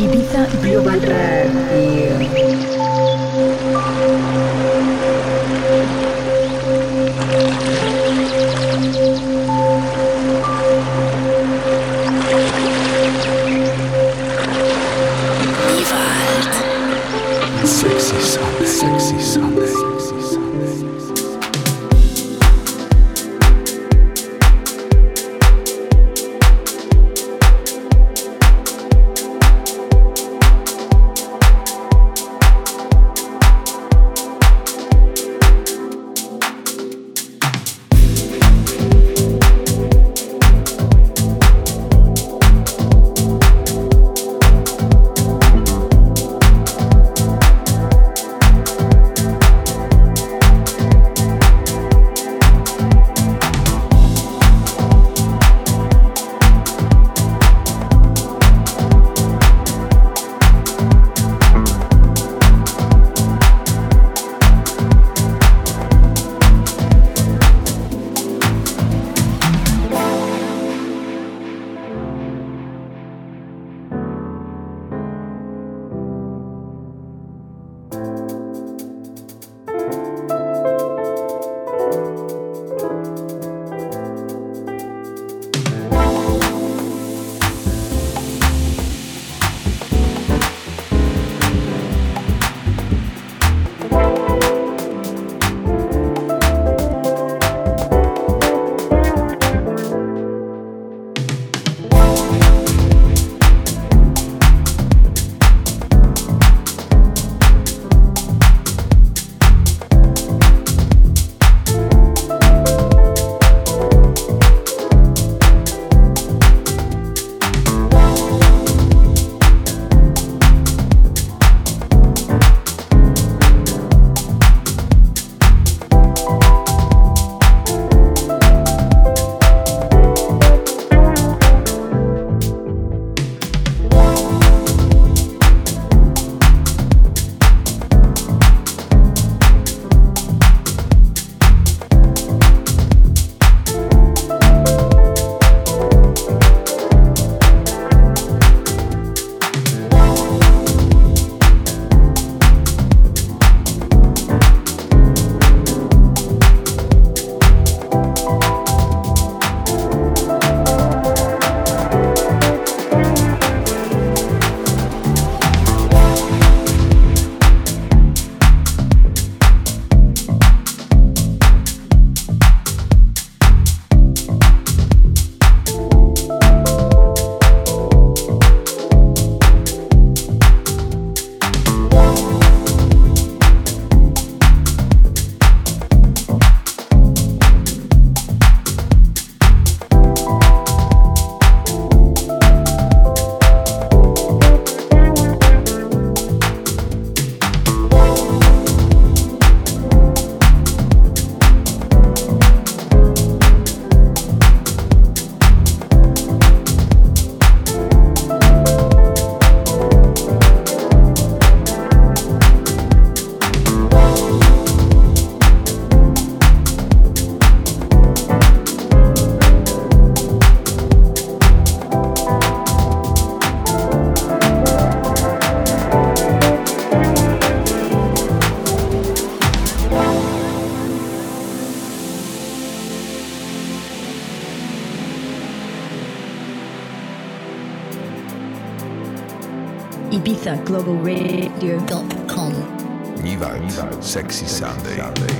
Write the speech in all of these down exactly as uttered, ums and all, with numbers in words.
Ibiza Global Radio. Sexy Sunday, Sexy Sunday. Ibiza Global Radio dot com. Nee Vald, Sexy Sunday. Sunday.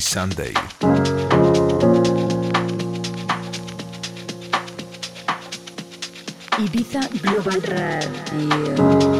Sexy Sunday. Ibiza Global Radio.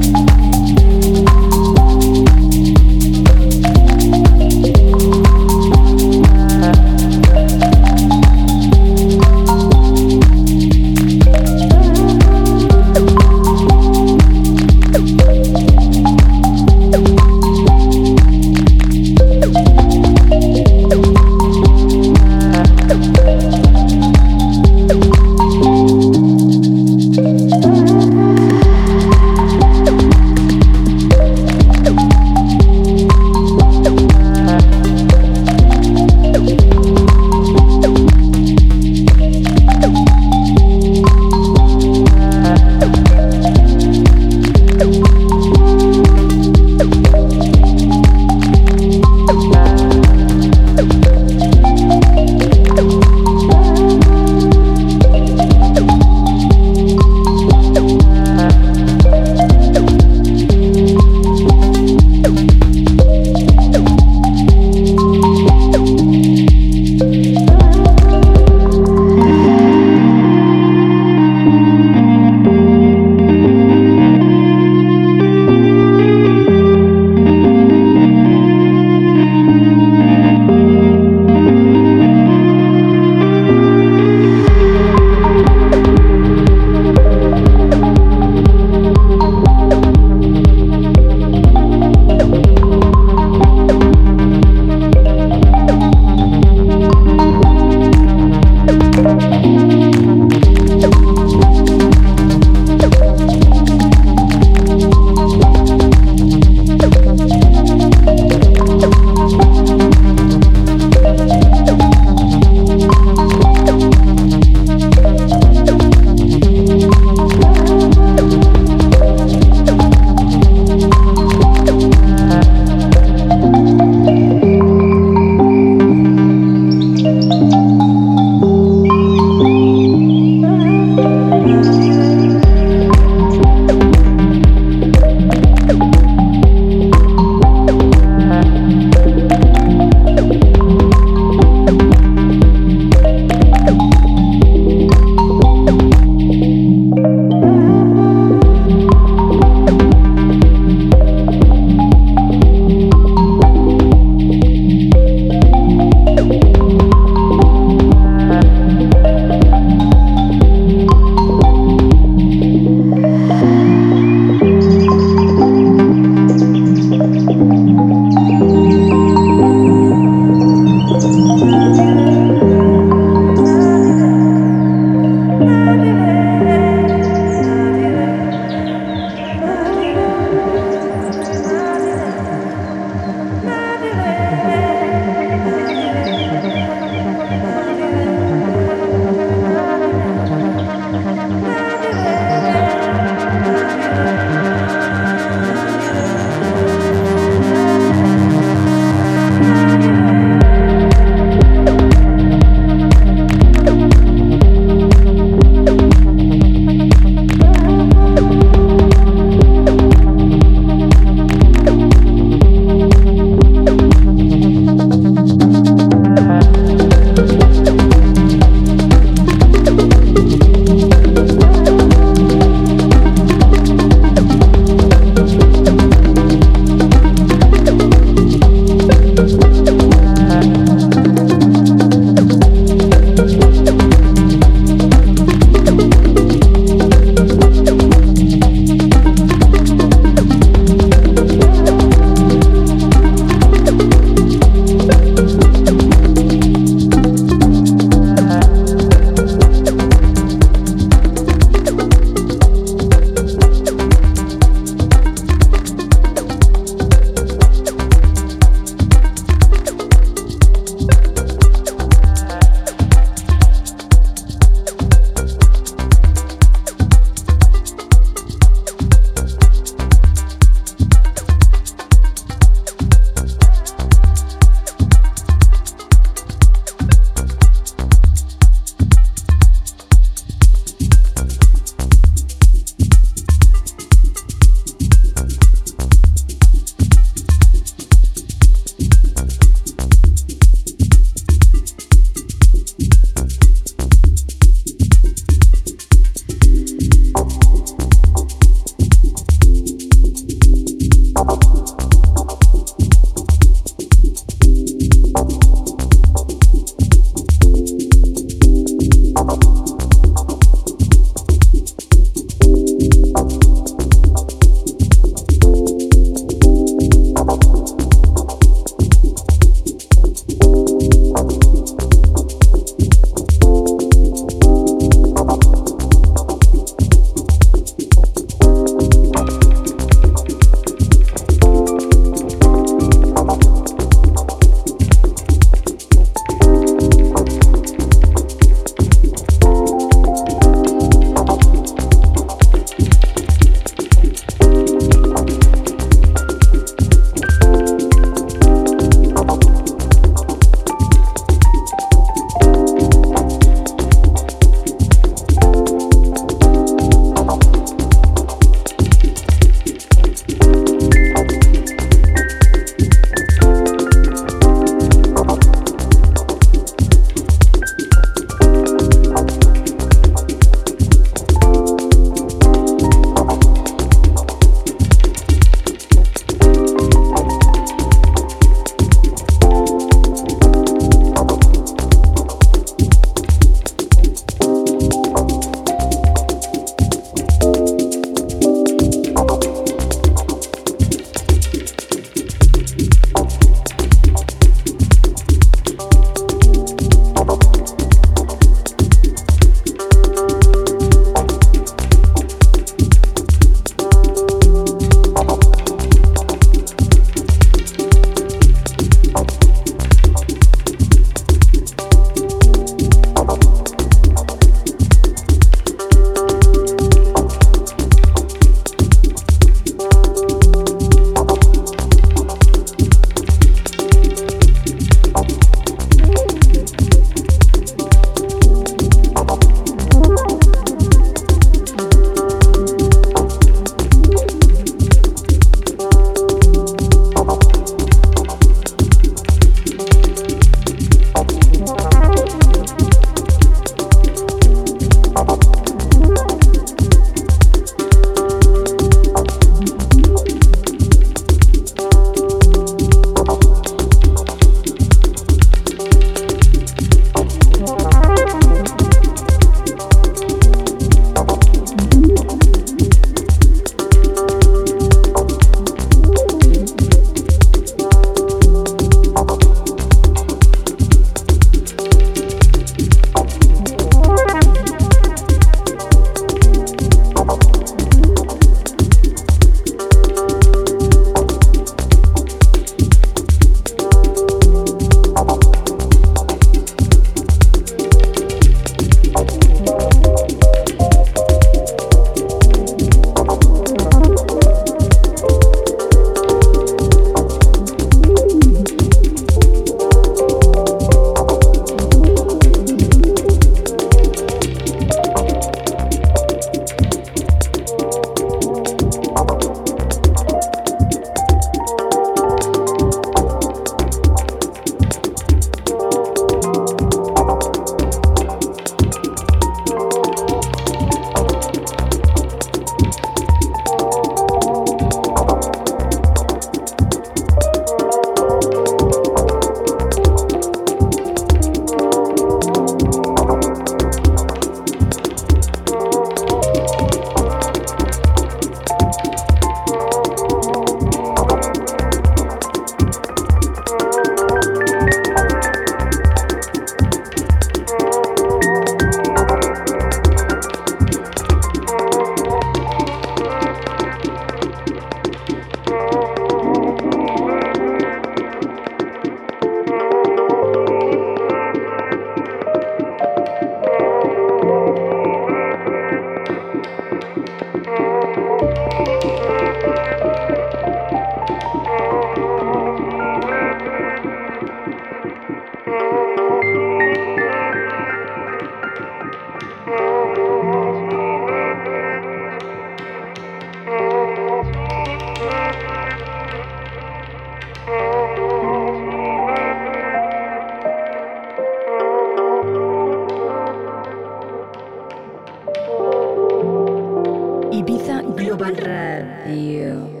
you.